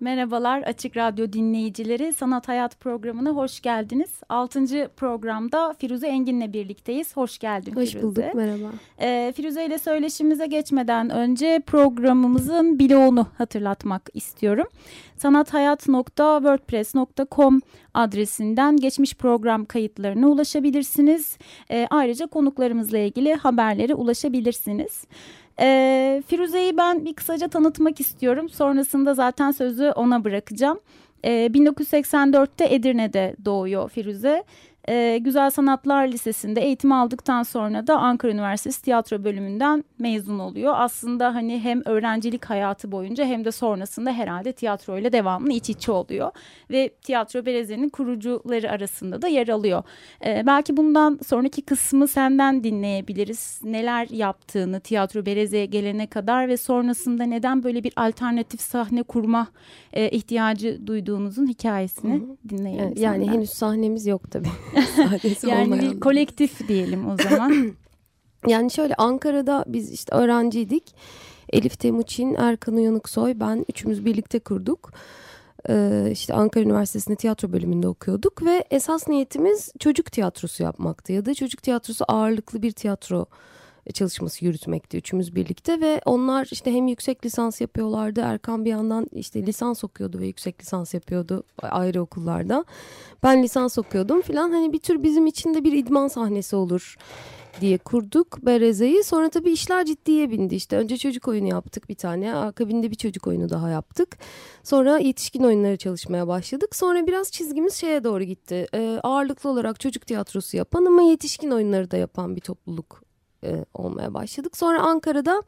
Merhabalar Açık Radyo dinleyicileri, Sanat Hayat programına hoş geldiniz. 6. programda Firuze Engin'le birlikteyiz. Hoş geldin Firuze. Hoş bulduk, merhaba. Firuze ile söyleşimize geçmeden önce programımızın bloğunu hatırlatmak istiyorum. Sanathayat.wordpress.com adresinden geçmiş program kayıtlarına ulaşabilirsiniz. Ayrıca konuklarımızla ilgili haberlere ulaşabilirsiniz. Firuze'yi ben bir kısaca tanıtmak istiyorum. Sonrasında zaten sözü ona bırakacağım. 1984'te Edirne'de doğuyor Firuze. Güzel Sanatlar Lisesi'nde eğitim aldıktan sonra da Ankara Üniversitesi Tiyatro Bölümünden mezun oluyor. Aslında hani hem öğrencilik hayatı boyunca hem de sonrasında herhalde tiyatroyla devamlı iç içe oluyor. Ve Tiyatro Bereze'nin kurucuları arasında da yer alıyor. Belki bundan sonraki kısmı senden dinleyebiliriz. Neler yaptığını Tiyatro Bereze'ye gelene kadar ve sonrasında neden böyle bir alternatif sahne kurma ihtiyacı duyduğunuzun hikayesini dinleyelim. Yani senden. Henüz sahnemiz yok tabii. Yani bir kolektif diyelim o zaman. Yani şöyle, Ankara'da biz işte öğrenciydik. Elif Temuçin, Erkan Uyanıksoy, ben üçümüz birlikte kurduk. İşte Ankara Üniversitesi'nde tiyatro bölümünde okuyorduk ve esas niyetimiz çocuk tiyatrosu yapmaktı ya da çocuk tiyatrosu ağırlıklı bir tiyatro çalışması yürütmekti üçümüz birlikte. Ve onlar işte hem yüksek lisans yapıyorlardı, Erkan bir yandan işte lisans okuyordu ve yüksek lisans yapıyordu ayrı okullarda, ben lisans okuyordum filan, hani bir tür bizim için de bir idman sahnesi olur diye kurduk Bereze'yi. Sonra tabii işler ciddiye bindi. İşte önce çocuk oyunu yaptık bir tane, akabinde bir çocuk oyunu daha yaptık, sonra yetişkin oyunları çalışmaya başladık. Sonra biraz çizgimiz şeye doğru gitti, ağırlıklı olarak çocuk tiyatrosu yapan ama yetişkin oyunları da yapan bir topluluk olmaya başladık. Sonra Ankara'da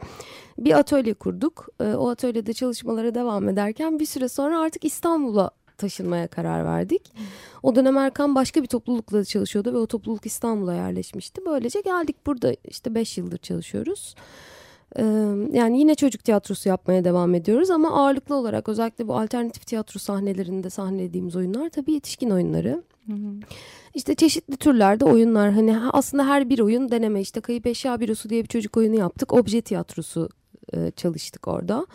bir atölye kurduk. O atölyede çalışmalara devam ederken bir süre sonra artık İstanbul'a taşınmaya karar verdik. O dönem Erkan başka bir toplulukla çalışıyordu ve o topluluk İstanbul'a yerleşmişti. Böylece geldik, burada işte 5 yıldır çalışıyoruz. Yani yine çocuk tiyatrosu yapmaya devam ediyoruz ama ağırlıklı olarak özellikle bu alternatif tiyatro sahnelerinde sahnelediğimiz oyunlar tabii yetişkin oyunları. İşte çeşitli türlerde oyunlar, hani aslında her bir oyun deneme. İşte Kayıp Eşya Bürosu diye bir çocuk oyunu yaptık, obje tiyatrosu çalıştık orada.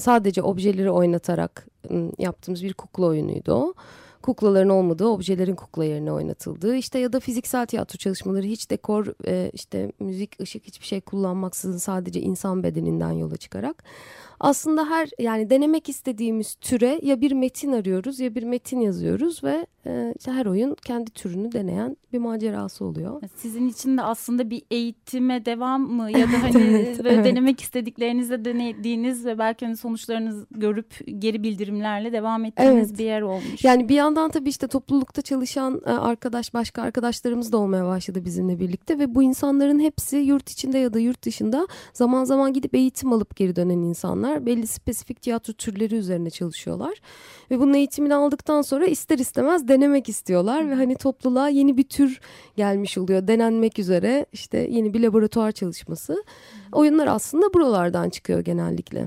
Sadece objeleri oynatarak yaptığımız bir kukla oyunuydu o. Kuklaların olmadığı, objelerin kukla yerine oynatıldığı. İşte ya da fiziksel tiyatro çalışmaları, hiç dekor, işte müzik, ışık, hiçbir şey kullanmaksızın sadece insan bedeninden yola çıkarak. Aslında her, yani denemek istediğimiz türe ya bir metin arıyoruz ya bir metin yazıyoruz ve işte her oyun kendi türünü deneyen bir macerası oluyor. Sizin için de aslında bir eğitime devam mı ya da hani evet. Denemek istediklerinizle denediğiniz ve belki hani sonuçlarınızı görüp geri bildirimlerle devam ettiğiniz bir yer olmuş. Yani bir yandan tabii işte toplulukta çalışan başka arkadaşlarımız da olmaya başladı bizimle birlikte ve bu insanların hepsi yurt içinde ya da yurt dışında zaman zaman gidip eğitim alıp geri dönen insanlar. Belli spesifik tiyatro türleri üzerine çalışıyorlar ve bunun eğitimini aldıktan sonra ister istemez denemek istiyorlar ve hani topluluğa yeni bir tür gelmiş oluyor, denenmek üzere işte yeni bir laboratuvar çalışması. Oyunlar aslında buralardan çıkıyor genellikle.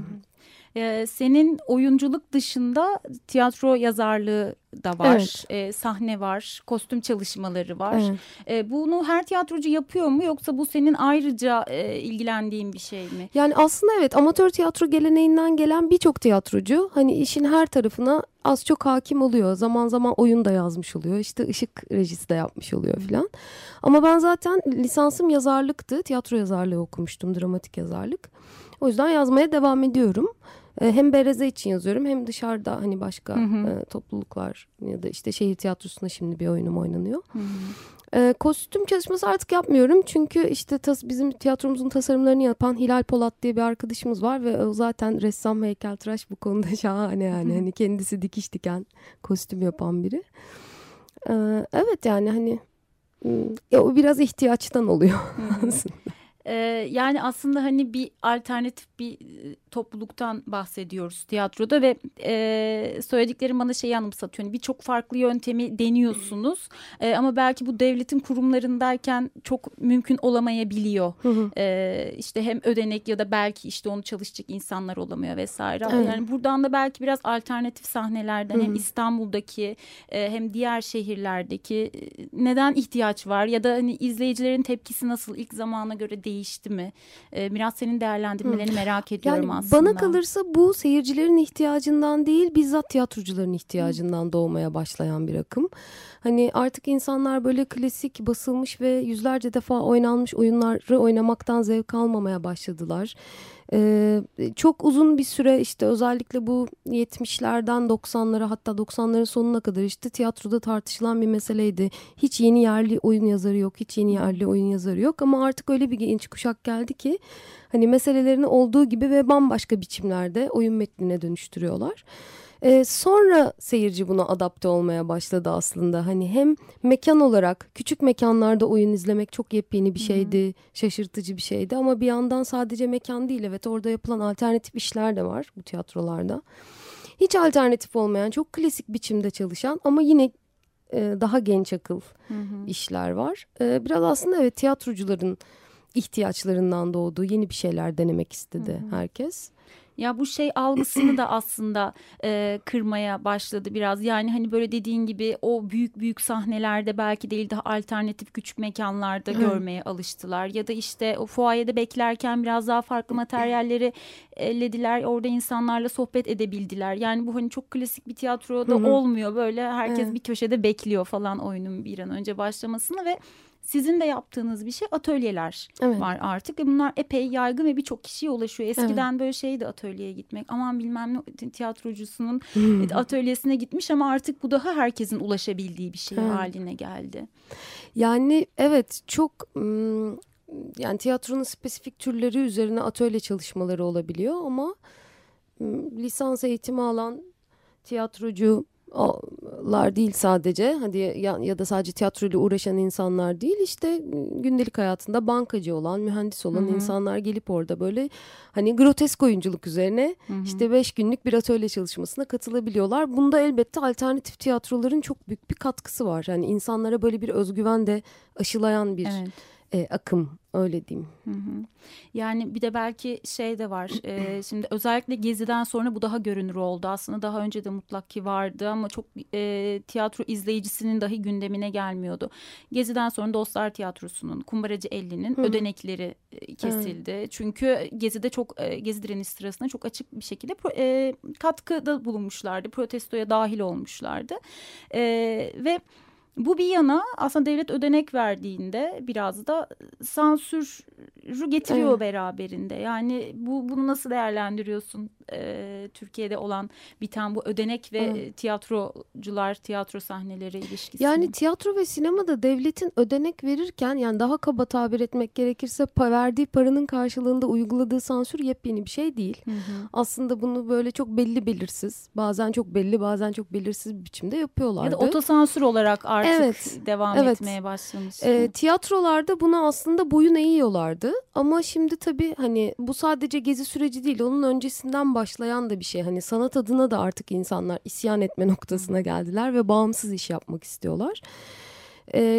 Senin oyunculuk dışında tiyatro yazarlığı da var, sahne var, kostüm çalışmaları var. Bunu her tiyatrocu yapıyor mu yoksa bu senin ayrıca ilgilendiğin bir şey mi? Yani aslında evet, amatör tiyatro geleneğinden gelen birçok tiyatrocu hani işin her tarafına az çok hakim oluyor. Zaman zaman oyun da yazmış oluyor, işte ışık rejisi de yapmış oluyor filan. Ama ben zaten lisansım yazarlıktı, tiyatro yazarlığı okumuştum, dramatik yazarlık. O yüzden yazmaya devam ediyorum. Hem Bereze için yazıyorum hem dışarıda hani başka topluluklar ya da işte şehir tiyatrosunda şimdi bir oyunum oynanıyor. Kostüm çalışması artık yapmıyorum çünkü işte bizim tiyatromuzun tasarımlarını yapan Hilal Polat diye bir arkadaşımız var ve o zaten ressam, heykeltıraş, bu konuda şahane yani. Hani kendisi dikiş diken, kostüm yapan biri. Evet yani hani o biraz ihtiyaçtan oluyor aslında. Yani aslında hani bir alternatif bir topluluktan bahsediyoruz tiyatroda ve söylediklerim bana şeyi anımsatıyor. Yani birçok farklı yöntemi deniyorsunuz ama belki bu devletin kurumlarındayken çok mümkün olamayabiliyor. İşte hem ödenek ya da belki işte onu çalışacak insanlar olamıyor vesaire. Evet. Yani buradan da belki biraz alternatif sahnelerden hem İstanbul'daki hem diğer şehirlerdeki neden ihtiyaç var ya da hani izleyicilerin tepkisi nasıl, ilk zamana göre değişti mi? Biraz senin değerlendirmelerini merak ediyorum yani aslında. Bana kalırsa bu seyircilerin ihtiyacından değil, bizzat tiyatrocuların ihtiyacından doğmaya başlayan bir akım. Hani artık insanlar böyle klasik basılmış ve yüzlerce defa oynanmış oyunları oynamaktan zevk almamaya başladılar. Çok uzun bir süre işte özellikle bu 70'lerden 90'lara hatta 90'ların sonuna kadar işte tiyatroda tartışılan bir meseleydi. Hiç yeni yerli oyun yazarı yok, hiç yeni yerli oyun yazarı yok ama artık öyle bir genç kuşak geldi ki hani meselelerini olduğu gibi ve bambaşka biçimlerde oyun metnine dönüştürüyorlar. Sonra seyirci buna adapte olmaya başladı aslında. Hani hem mekan olarak küçük mekanlarda oyun izlemek çok yepyeni bir şeydi, şaşırtıcı bir şeydi. Ama bir yandan sadece mekan değil, evet, orada yapılan alternatif işler de var bu tiyatrolarda. Hiç alternatif olmayan, çok klasik biçimde çalışan ama yine daha genç akıl işler var. Biraz aslında evet tiyatrocuların ihtiyaçlarından doğduğu, yeni bir şeyler denemek istedi herkes. Ya bu şey algısını da aslında kırmaya başladı biraz. Yani hani böyle dediğin gibi o büyük sahnelerde belki değil, daha alternatif küçük mekanlarda görmeye alıştılar. Ya da işte o fuayede beklerken biraz daha farklı materyalleri ellediler. Orada insanlarla sohbet edebildiler. Yani bu hani çok klasik bir tiyatroda olmuyor. Böyle herkes bir köşede bekliyor falan oyunun bir an önce başlamasını ve... Sizin de yaptığınız bir şey, atölyeler var artık. Bunlar epey yaygın ve birçok kişiye ulaşıyor. Eskiden böyle şeydi, atölyeye gitmek. Aman bilmem ne tiyatrocusunun atölyesine gitmiş ama artık bu daha herkesin ulaşabildiği bir şey haline geldi. Yani evet, çok yani tiyatronun spesifik türleri üzerine atölye çalışmaları olabiliyor ama lisans eğitimi alan tiyatrocu lar değil sadece, hadi ya da sadece tiyatroyla uğraşan insanlar değil, işte gündelik hayatında bankacı olan, mühendis olan insanlar gelip orada böyle hani grotesk oyunculuk üzerine işte 5 günlük bir atölye çalışmasına katılabiliyorlar. Bunda elbette alternatif tiyatroların çok büyük bir katkısı var. Yani insanlara böyle bir özgüven de aşılayan bir akım, öyle diyeyim. Yani bir de belki şey de var. Şimdi özellikle Gezi'den sonra bu daha görünür oldu. Aslında daha önce de mutlak ki vardı ama çok tiyatro izleyicisinin dahi gündemine gelmiyordu. Gezi'den sonra Dostlar Tiyatrosu'nun, Kumbaracı 50'nin ödenekleri kesildi. Çünkü Gezi'de çok Gezi direnişi sırasında çok açık bir şekilde katkıda bulunmuşlardı. Protestoya dahil olmuşlardı. Ve bu bir yana aslında devlet ödenek verdiğinde biraz da sansürü getiriyor beraberinde. Yani bunu nasıl değerlendiriyorsun? Türkiye'de olan biten bu ödenek ve tiyatrocular, tiyatro sahneleri ilişkisi. Yani tiyatro ve sinemada devletin ödenek verirken, yani daha kaba tabir etmek gerekirse verdiği paranın karşılığında uyguladığı sansür yepyeni bir şey değil. Aslında bunu böyle çok belirsiz, bazen çok belli, bazen çok belirsiz bir biçimde yapıyorlardı. Ya da otosansür olarak artık devam etmeye başlamıştı. Tiyatrolarda buna aslında boyun eğiyorlardı ama şimdi tabii hani bu sadece Gezi süreci değil, onun öncesinden başlayan da bir şey. Hani sanat adına da artık insanlar isyan etme noktasına geldiler ve bağımsız iş yapmak istiyorlar.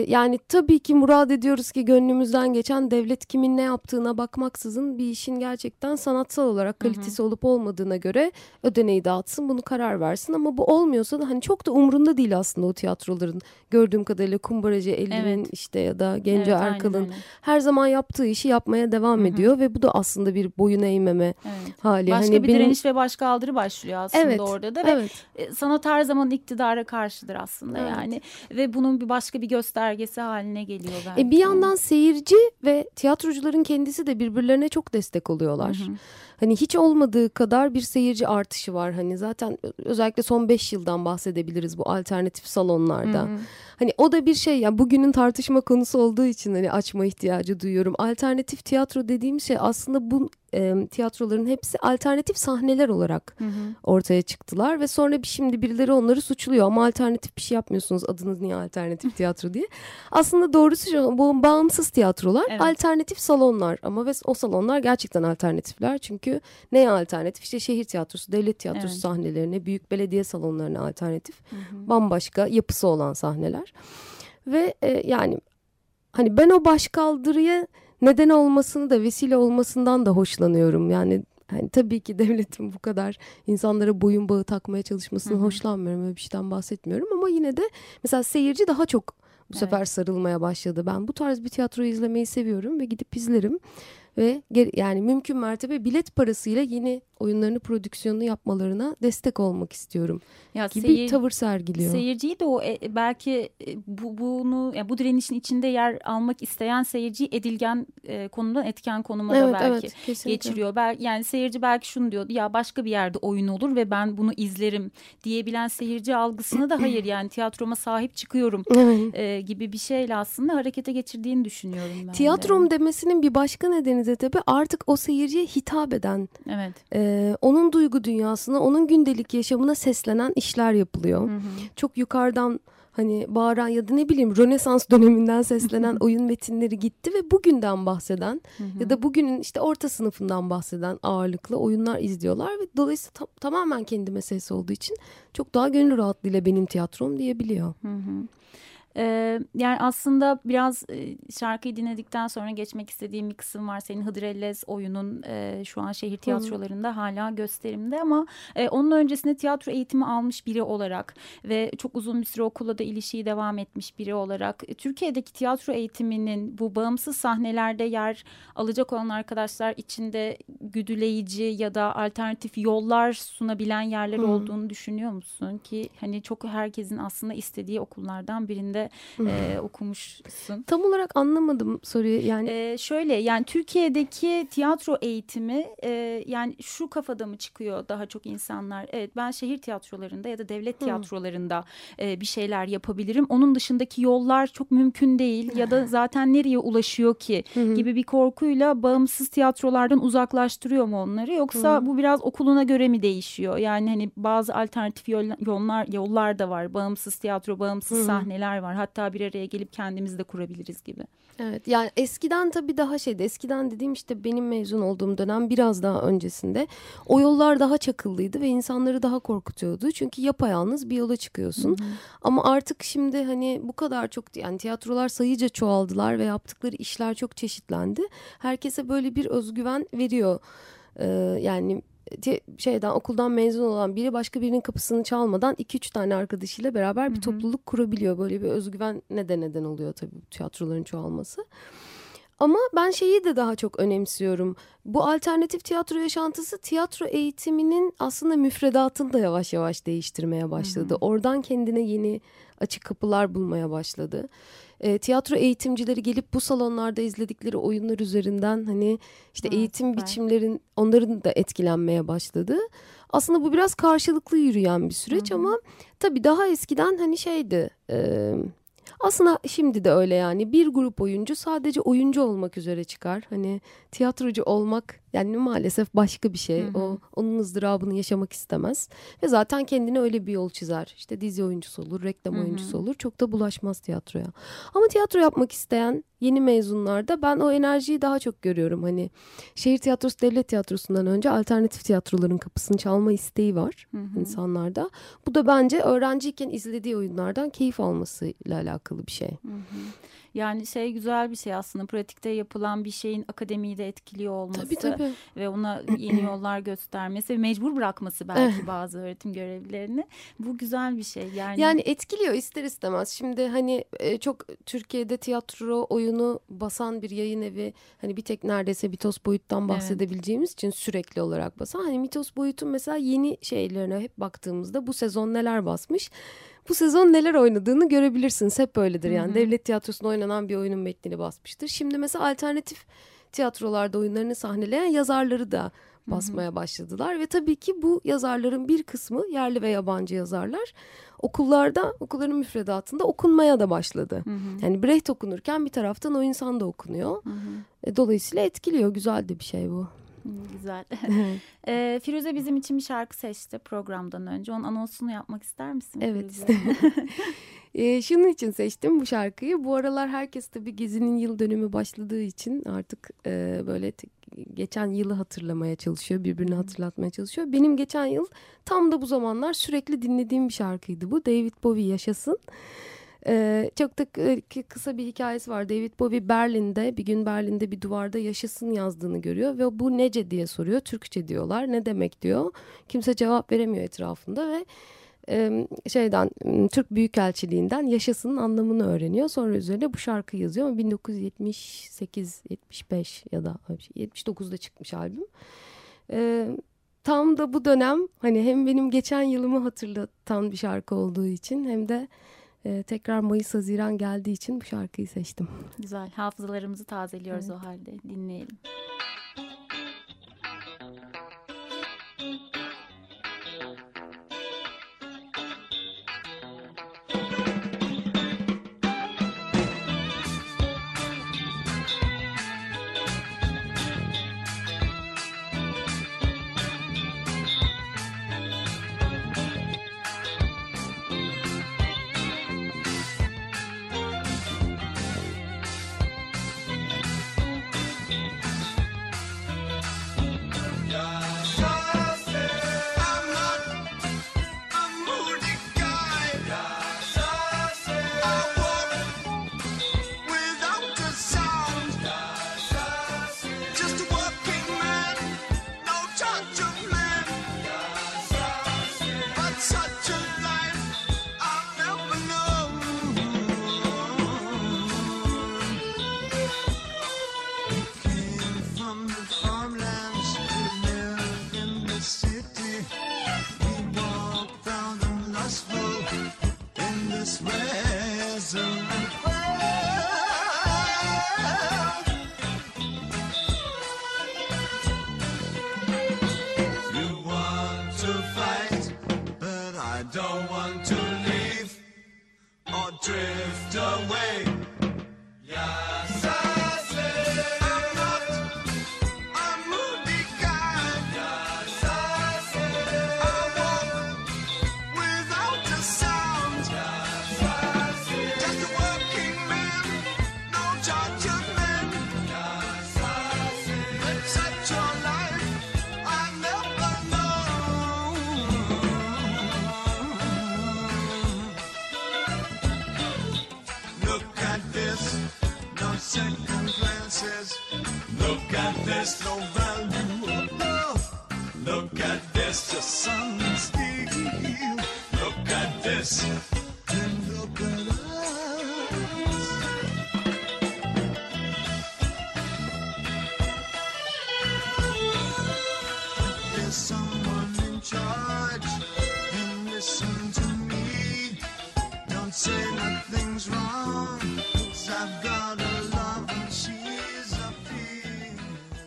Yani tabii ki murad ediyoruz ki gönlümüzden geçen, devlet kimin ne yaptığına bakmaksızın bir işin gerçekten sanatsal olarak kalitesi olup olmadığına göre ödeneği dağıtsın, bunu karar versin. Ama bu olmuyorsa da hani çok da umrunda değil aslında o tiyatroların, gördüğüm kadarıyla Kumbaracı Elif'in işte ya da Genco Erkal'ın her zaman yaptığı işi yapmaya devam ediyor ve bu da aslında bir boyun eğmeme hali. Başka hani bir direniş ve başka aldırı başlıyor aslında orada da ve sanat her zaman iktidara karşıdır aslında yani ve bunun bir başka bir göstergesi haline geliyor belki. Bir yandan seyirci ve tiyatrocuların kendisi de birbirlerine çok destek oluyorlar. Hani hiç olmadığı kadar bir seyirci artışı var. Hani zaten özellikle son 5 yıldan bahsedebiliriz bu alternatif salonlarda. Hani o da bir şey, yani bugünün tartışma konusu olduğu için hani açma ihtiyacı duyuyorum. Alternatif tiyatro dediğim şey aslında bu tiyatroların hepsi alternatif sahneler olarak ortaya çıktılar ve sonra şimdi birileri onları suçluyor, ama alternatif bir şey yapmıyorsunuz, adınız niye alternatif tiyatro diye. Aslında doğrusu bu bağımsız tiyatrolar, evet, alternatif salonlar, ama ve o salonlar gerçekten alternatifler, çünkü neye alternatif? İşte şehir tiyatrosu, devlet tiyatrosu, evet, sahnelerine, büyük belediye salonlarına alternatif, bambaşka yapısı olan sahneler. Ve yani hani ben o başkaldırıya neden olmasını da, vesile olmasından da hoşlanıyorum. Yani tabii ki devletin bu kadar insanlara boyun bağı takmaya çalışmasını hoşlanmıyorum. Öyle bir şeyden bahsetmiyorum, ama yine de mesela seyirci daha çok bu sefer sarılmaya başladı. Ben bu tarz bir tiyatroyu izlemeyi seviyorum ve gidip izlerim. Ve yani mümkün mertebe bilet parasıyla yeni oyunlarını, prodüksiyonunu yapmalarına destek olmak istiyorum ya, gibi tavır sergiliyor. Seyirciyi de o belki bu direnişin içinde yer almak isteyen seyirciyi edilgen konumdan etken konuma da belki geçiriyor. Yani seyirci belki şunu diyor, ya başka bir yerde oyun olur ve ben bunu izlerim diyebilen seyirci algısını da hayır, yani tiyatroma sahip çıkıyorum gibi bir şeyle aslında harekete geçirdiğini düşünüyorum ben. Tiyatrom demesinin bir başka nedeni tabii artık o seyirciye hitap eden, onun duygu dünyasına, onun gündelik yaşamına seslenen işler yapılıyor. Çok yukarıdan hani bağıran ya da ne bileyim Rönesans döneminden seslenen oyun metinleri gitti ve bugünden bahseden ya da bugünün işte orta sınıfından bahseden ağırlıklı oyunlar izliyorlar ve dolayısıyla tamamen kendi meselesi olduğu için çok daha gönül rahatlığıyla benim tiyatrom diyebiliyor. Yani aslında biraz şarkıyı dinledikten sonra geçmek istediğim bir kısım var. Senin Hıdrellez oyunun şu an şehir tiyatrolarında hala gösterimde, ama onun öncesinde tiyatro eğitimi almış biri olarak ve çok uzun bir süre okulla da ilişiği devam etmiş biri olarak Türkiye'deki tiyatro eğitiminin bu bağımsız sahnelerde yer alacak olan arkadaşlar içinde güdüleyici ya da alternatif yollar sunabilen yerler olduğunu düşünüyor musun? Ki hani çok herkesin aslında istediği okullardan birinde okumuşsun. Tam olarak anlamadım soruyu. Yani şöyle, yani Türkiye'deki tiyatro eğitimi yani şu kafada mı çıkıyor daha çok insanlar? Evet, ben şehir tiyatrolarında ya da devlet tiyatrolarında bir şeyler yapabilirim. Onun dışındaki yollar çok mümkün değil ya da zaten nereye ulaşıyor ki gibi bir korkuyla bağımsız tiyatrolardan uzaklaştırıyor mu onları? Yoksa bu biraz okuluna göre mi değişiyor? Yani hani bazı alternatif yollar da var. Bağımsız tiyatro, bağımsız sahneler var. Hatta bir araya gelip kendimiz de kurabiliriz gibi. Evet, yani eskiden tabii daha eskiden dediğim işte benim mezun olduğum dönem, biraz daha öncesinde o yollar daha çakıllıydı ve insanları daha korkutuyordu. Çünkü yapayalnız bir yola çıkıyorsun. Ama artık şimdi hani bu kadar çok, yani tiyatrolar sayıca çoğaldılar ve yaptıkları işler çok çeşitlendi. Herkese böyle bir özgüven veriyor. Yani okuldan mezun olan biri başka birinin kapısını çalmadan 2-3 tane arkadaşıyla beraber bir topluluk kurabiliyor. Böyle bir özgüven neden oluyor tabii tiyatroların çoğalması. Ama ben şeyi de daha çok önemsiyorum. Bu alternatif tiyatro yaşantısı tiyatro eğitiminin aslında müfredatını da yavaş yavaş değiştirmeye başladı. Oradan kendine yeni açık kapılar bulmaya başladı. Tiyatro eğitimcileri gelip bu salonlarda izledikleri oyunlar üzerinden hani işte eğitim biçimlerin, onların da etkilenmeye başladı. Aslında bu biraz karşılıklı yürüyen bir süreç ama tabii daha eskiden hani şeydi. Aslında şimdi de öyle, yani bir grup oyuncu sadece oyuncu olmak üzere çıkar. Hani tiyatrocu olmak yani maalesef başka bir şey. Onun ızdırabını yaşamak istemez. Ve zaten kendine öyle bir yol çizer. İşte dizi oyuncusu olur, reklam oyuncusu olur. Çok da bulaşmaz tiyatroya. Ama tiyatro yapmak isteyen yeni mezunlarda ben o enerjiyi daha çok görüyorum. Hani şehir tiyatrosu, devlet tiyatrosundan önce alternatif tiyatroların kapısını çalma isteği var insanlarda. Bu da bence öğrenciyken izlediği oyunlardan keyif almasıyla alakalı bir şey. Yani güzel bir şey aslında, pratikte yapılan bir şeyin akademiyi de etkiliyor olması. Tabii. Ve ona yeni yollar göstermesi ve mecbur bırakması belki bazı öğretim görevlilerini. Bu güzel bir şey. Yani etkiliyor ister istemez. Şimdi hani çok Türkiye'de tiyatro oyunu basan bir yayın evi, hani bir tek neredeyse Mitos Boyut'tan bahsedebileceğimiz için sürekli olarak basan. Hani Mitos Boyut'un mesela yeni şeylerine hep baktığımızda bu sezon neler basmış, bu sezon neler oynadığını görebilirsiniz. Hep öyledir yani. Devlet tiyatrosunda oynanan bir oyunun metnini basmıştır. Şimdi mesela alternatif tiyatrolarda oyunlarını sahneleyen yazarları da basmaya başladılar. Ve tabii ki bu yazarların bir kısmı yerli ve yabancı yazarlar. Okulların müfredatında okunmaya da başladı. Yani Brecht okunurken bir taraftan o insan da okunuyor. Dolayısıyla etkiliyor. Güzel de bir şey bu. Güzel. Firuze bizim için bir şarkı seçti programdan önce. Onun anonsunu yapmak ister misin? Evet, isterim. Şunun için seçtim bu şarkıyı. Bu aralar herkes tabii Gezi'nin yıl dönümü başladığı için artık böyle geçen yılı hatırlamaya çalışıyor. Birbirini hatırlatmaya çalışıyor. Benim geçen yıl tam da bu zamanlar sürekli dinlediğim bir şarkıydı bu. David Bowie, Yaşasın. Çok da kısa bir hikayesi var. David Bowie Berlin'de bir gün Berlin'de bir duvarda yaşasın yazdığını görüyor ve bu nece diye soruyor. Türkçe diyorlar. Ne demek diyor. Kimse cevap veremiyor etrafında ve Türk Büyükelçiliğinden yaşasının anlamını öğreniyor. Sonra üzerine bu şarkıyı yazıyor. 1978-75 ya da 79'da çıkmış albüm. Tam da bu dönem hani hem benim geçen yılımı hatırlatan bir şarkı olduğu için hem de tekrar Mayıs-Haziran geldiği için bu şarkıyı seçtim. Güzel. Hafızalarımızı tazeliyoruz o halde. Dinleyelim.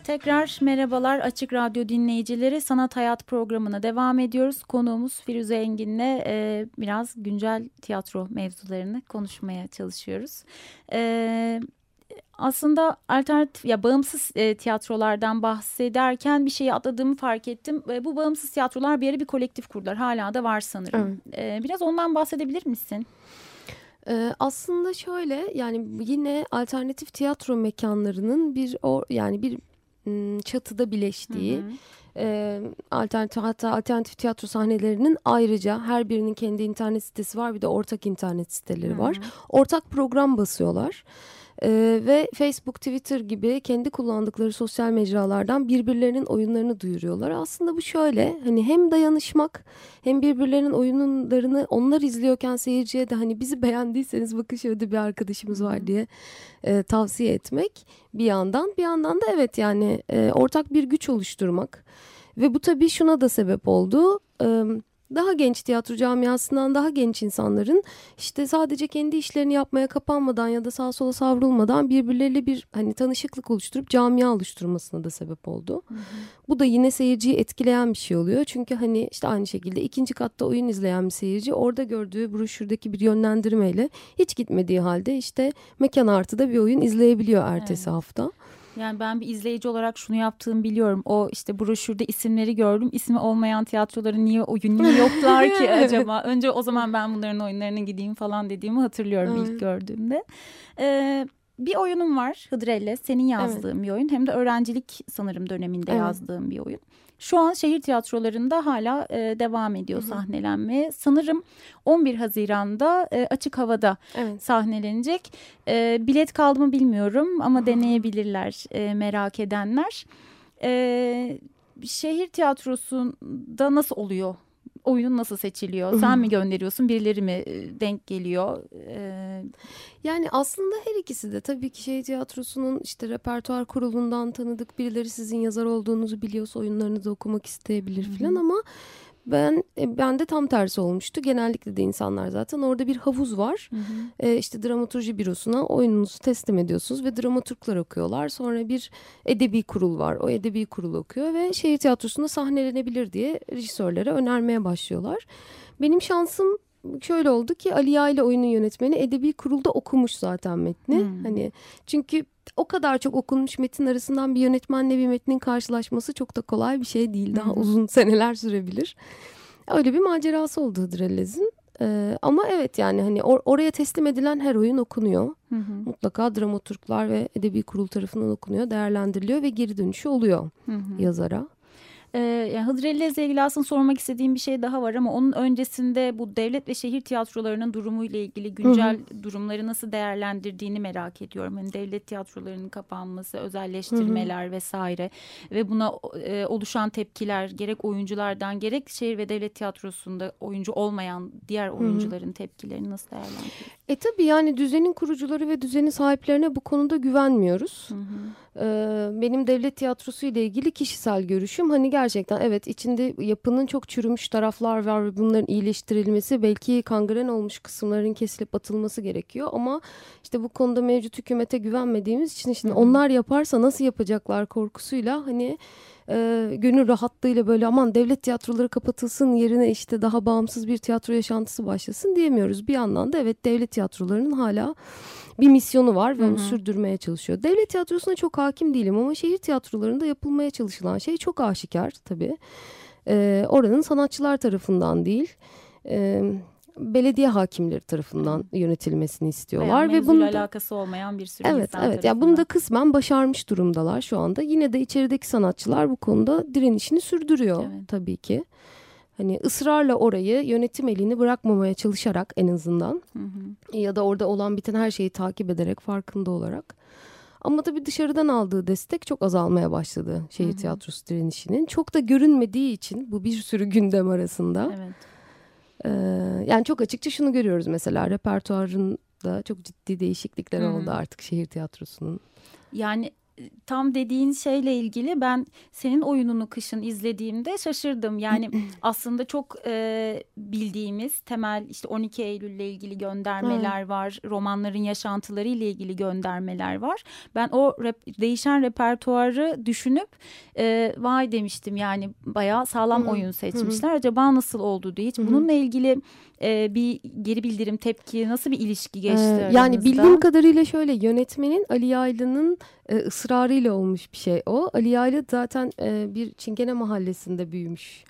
Tekrar merhabalar Açık Radyo dinleyicileri. Sanat Hayat programına devam ediyoruz. Konuğumuz Firuze Engin'le biraz güncel tiyatro mevzularını konuşmaya çalışıyoruz. Aslında alternatif ya bağımsız tiyatrolardan bahsederken bir şeyi atladığımı fark ettim. Bu bağımsız tiyatrolar bir ara bir kolektif kurdular. Hala da var sanırım. Biraz ondan bahsedebilir misin? Aslında şöyle yani yine alternatif tiyatro mekanlarının bir çatıda birleştiği, alternatif tiyatro sahnelerinin ayrıca her birinin kendi internet sitesi var, bir de ortak internet siteleri var. Ortak program basıyorlar. Ve Facebook, Twitter gibi kendi kullandıkları sosyal mecralardan birbirlerinin oyunlarını duyuruyorlar. Aslında bu şöyle hani hem dayanışmak hem birbirlerinin oyunlarını onlar izliyorken seyirciye de hani bizi beğendiyseniz bakın şöyle bir arkadaşımız var diye tavsiye etmek bir yandan da evet yani ortak bir güç oluşturmak ve bu tabii şuna da sebep oldu. Daha genç tiyatro camiasından daha genç insanların işte sadece kendi işlerini yapmaya kapanmadan ya da sağa sola savrulmadan birbirleriyle bir hani tanışıklık oluşturup camia oluşturmasına da sebep oldu. Hı hı. Bu da yine seyirciyi etkileyen bir şey oluyor. Çünkü hani işte aynı şekilde ikinci katta oyun izleyen bir seyirci orada gördüğü broşürdeki bir yönlendirmeyle hiç gitmediği halde işte mekan artıda bir oyun izleyebiliyor ertesi hafta. Yani ben bir izleyici olarak şunu yaptığımı biliyorum. O işte broşürde isimleri gördüm. İsmi olmayan tiyatroların niye oyun niye yoklar ki acaba? Önce o zaman ben bunların oyunlarına gideyim falan dediğimi hatırlıyorum ilk gördüğümde. Bir oyunum var Hıdrelle. Senin yazdığın bir oyun. Hem de öğrencilik sanırım döneminde yazdığım bir oyun. Şu an şehir tiyatrolarında hala devam ediyor sahnelenmeye. Sanırım 11 Haziran'da açık havada sahnelenecek. Bilet kaldı mı bilmiyorum ama deneyebilirler merak edenler. Şehir tiyatrosunda nasıl oluyor? Oyun nasıl seçiliyor? Sen mi gönderiyorsun? Birileri mi denk geliyor? Yani aslında her ikisi de tabii ki şehir tiyatrosunun işte repertuar kurulundan tanıdık birileri sizin yazar olduğunuzu biliyorsa oyunlarınızı okumak isteyebilir falan ama ben de tam tersi olmuştu. Genellikle de insanlar zaten orada bir havuz var. İşte dramaturji bürosuna oyununuzu teslim ediyorsunuz ve dramaturglar okuyorlar. Sonra bir edebi kurul var. O edebi kurul okuyor ve şehir tiyatrosunda sahnelenebilir diye rejisörlere önermeye başlıyorlar. Benim şansım şöyle oldu ki Ali Yaylı oyunun yönetmeni edebi kurulda okumuş zaten metni. Hani çünkü o kadar çok okunmuş metin arasından bir yönetmenle bir metnin karşılaşması çok da kolay bir şey değil. Daha uzun seneler sürebilir. Öyle bir macerası oldu Hıdrellez'in. Ama evet yani hani oraya teslim edilen her oyun okunuyor. Mutlaka dramaturglar ve edebi kurul tarafından okunuyor, değerlendiriliyor ve geri dönüşü oluyor yazara. Yani Hıdrellez'le ilgili aslında sormak istediğim bir şey daha var ama onun öncesinde bu devlet ve şehir tiyatrolarının durumuyla ilgili güncel durumları nasıl değerlendirdiğini merak ediyorum. Yani devlet tiyatrolarının kapanması, özelleştirmeler vesaire ve buna oluşan tepkiler gerek oyunculardan gerek şehir ve devlet tiyatrosunda oyuncu olmayan diğer oyuncuların tepkilerini nasıl değerlendiriyorsunuz? Tabii yani düzenin kurucuları ve düzenin sahiplerine bu konuda güvenmiyoruz. Benim devlet tiyatrosu ile ilgili kişisel görüşüm hani gerçekten evet içinde yapının çok çürümüş taraflar var ve bunların iyileştirilmesi belki kangren olmuş kısımların kesilip atılması gerekiyor ama işte bu konuda mevcut hükümete güvenmediğimiz için işte onlar yaparsa nasıl yapacaklar korkusuyla hani gönül rahatlığıyla böyle aman devlet tiyatroları kapatılsın yerine işte daha bağımsız bir tiyatro yaşantısı başlasın diyemiyoruz. Bir yandan da evet devlet tiyatrolarının hala bir misyonu var ve onu sürdürmeye çalışıyor. Devlet tiyatrosuna çok hakim değilim ama şehir tiyatrolarında yapılmaya çalışılan şey çok aşikar tabii. Oranın sanatçılar tarafından değil, belediye hakimleri tarafından yönetilmesini istiyorlar. Ve bununla alakası olmayan bir sürü insan tarafından. Evet, yani bunu da kısmen başarmış durumdalar şu anda. Yine de içerideki sanatçılar bu konuda direnişini sürdürüyor tabii ki. Hani ısrarla orayı yönetim elini bırakmamaya çalışarak en azından ya da orada olan biten her şeyi takip ederek farkında olarak. Ama tabii dışarıdan aldığı destek çok azalmaya başladı şehir tiyatrosu direnişinin. Çok da görünmediği için bu bir sürü gündem arasında. Yani çok açıkça şunu görüyoruz mesela repertuarında çok ciddi değişiklikler oldu artık şehir tiyatrosunun. Yani tam dediğin şeyle ilgili ben senin oyununu kışın izlediğimde şaşırdım. Yani aslında çok bildiğimiz temel işte 12 Eylül'le ilgili göndermeler var. Romanların yaşantıları ile ilgili göndermeler var. Ben o değişen repertuarı düşünüp vay demiştim yani bayağı sağlam oyun seçmişler. Acaba nasıl oldu diye hiç bununla ilgili bir geri bildirim tepki nasıl bir ilişki geçti aranızda? Yani bildiğim kadarıyla şöyle yönetmenin Ali Yaylı'nın ısrarıyla olmuş bir şey o. Ali Yaylı zaten bir Çingene mahallesinde büyümüş.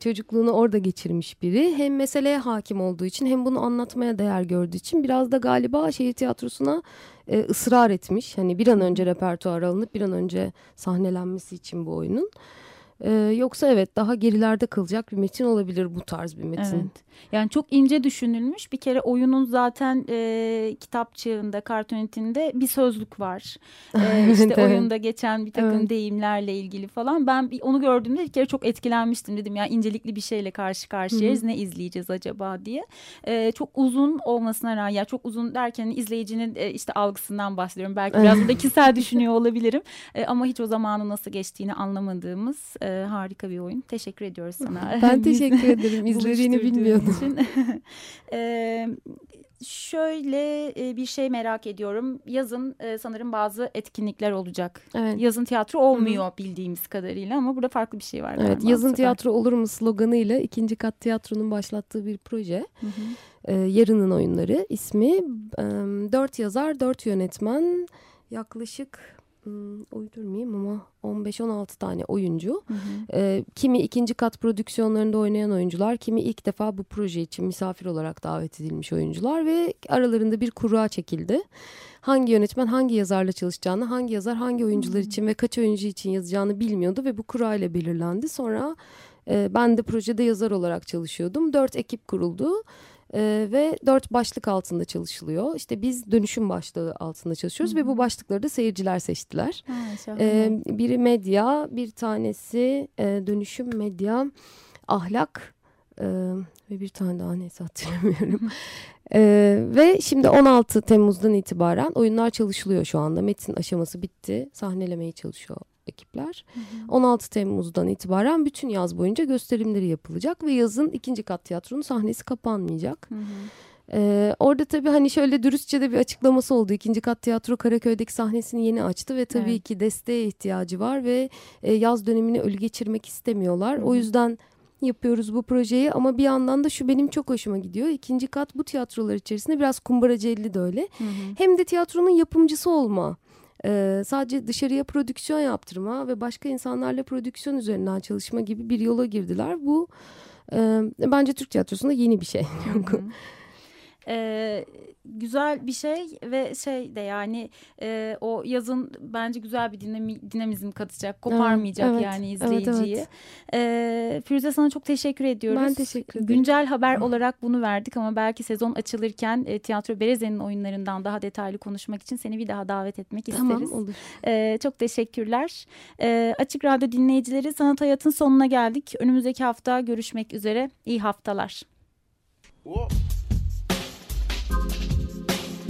Çocukluğunu orada geçirmiş biri. Hem meseleye hakim olduğu için hem bunu anlatmaya değer gördüğü için biraz da galiba şehir tiyatrosuna ısrar etmiş. Hani bir an önce repertuara alınıp bir an önce sahnelenmesi için bu oyunun. Yoksa evet daha gerilerde kalacak bir metin olabilir bu tarz bir metin. Evet. Yani çok ince düşünülmüş bir kere oyunun zaten kitapçığında kartonetinde bir sözlük var. İşte oyunda geçen bir takım deyimlerle ilgili falan. Ben onu gördüğümde bir kere çok etkilenmiştim dedim ya incelikli bir şeyle karşı karşıyayız ne izleyeceğiz acaba diye. Çok uzun olmasına rağmen ya çok uzun derken izleyicinin işte algısından bahsediyorum. Belki biraz da kişisel düşünüyor olabilirim. Ama hiç o zamanın nasıl geçtiğini anlamadığımız harika bir oyun. Teşekkür ediyoruz sana. Ben teşekkür ederim. İzlediğini bilmiyordum. Şöyle bir şey merak ediyorum. Yazın sanırım bazı etkinlikler olacak. Evet. Yazın tiyatro olmuyor bildiğimiz kadarıyla ama burada farklı bir şey var. Evet, yazın tiyatro olur mu sloganıyla İkinci Kat Tiyatro'nun başlattığı bir proje. Yarının Oyunları ismi. 4 yazar, 4 yönetmen, yaklaşık uydurmayayım ama 15-16 tane oyuncu. Hı hı. Kimi ikinci kat prodüksiyonlarında oynayan oyuncular, kimi ilk defa bu proje için misafir olarak davet edilmiş oyuncular ve aralarında bir kura çekildi. Hangi yönetmen hangi yazarla çalışacağını, hangi yazar hangi oyuncular için ve kaç oyuncu için yazacağını bilmiyordu ve bu kura ile belirlendi. Sonra ben de projede yazar olarak çalışıyordum. 4 ekip kuruldu. Ve 4 başlık altında çalışılıyor. İşte biz dönüşüm başlığı altında çalışıyoruz. Hı-hı. Ve bu başlıkları da seyirciler seçtiler. Ha, biri medya, bir tanesi dönüşüm, medya, ahlak ve bir tane daha neyse hatırlamıyorum. Ve şimdi 16 Temmuz'dan itibaren oyunlar çalışılıyor şu anda. Metin aşaması bitti. Sahnelemeyi çalışıyor ekipler. Hı hı. 16 Temmuz'dan itibaren bütün yaz boyunca gösterimleri yapılacak ve yazın ikinci kat tiyatronun sahnesi kapanmayacak. Hı hı. Orada tabii hani şöyle dürüstçe de bir açıklaması oldu. İkinci kat tiyatro Karaköy'deki sahnesini yeni açtı ve tabii evet. ki desteğe ihtiyacı var ve yaz dönemini ölü geçirmek istemiyorlar. Hı hı. O yüzden yapıyoruz bu projeyi ama bir yandan da şu benim çok hoşuma gidiyor. İkinci kat bu tiyatrolar içerisinde biraz Kumbaraceli de öyle. Hı hı. Hem de tiyatronun yapımcısı olma. Sadece dışarıya prodüksiyon yaptırma ve başka insanlarla prodüksiyon üzerinden çalışma gibi bir yola girdiler. Bu bence Türk tiyatrosunda yeni bir şey. Güzel bir şey ve şey de yani o yazın bence güzel bir dinamizm katacak, koparmayacak evet, yani izleyiciyi. Evet, evet. Firuze, sana çok teşekkür ediyoruz. Ben teşekkür ederim. Güncel haber olarak bunu verdik ama belki sezon açılırken Tiyatro Bereze'nin oyunlarından daha detaylı konuşmak için seni bir daha davet etmek isteriz. Tamam, olur. Çok teşekkürler. Açık Radyo dinleyicileri, Sanat Hayat'ın sonuna geldik. Önümüzdeki hafta görüşmek üzere. İyi haftalar. Oh.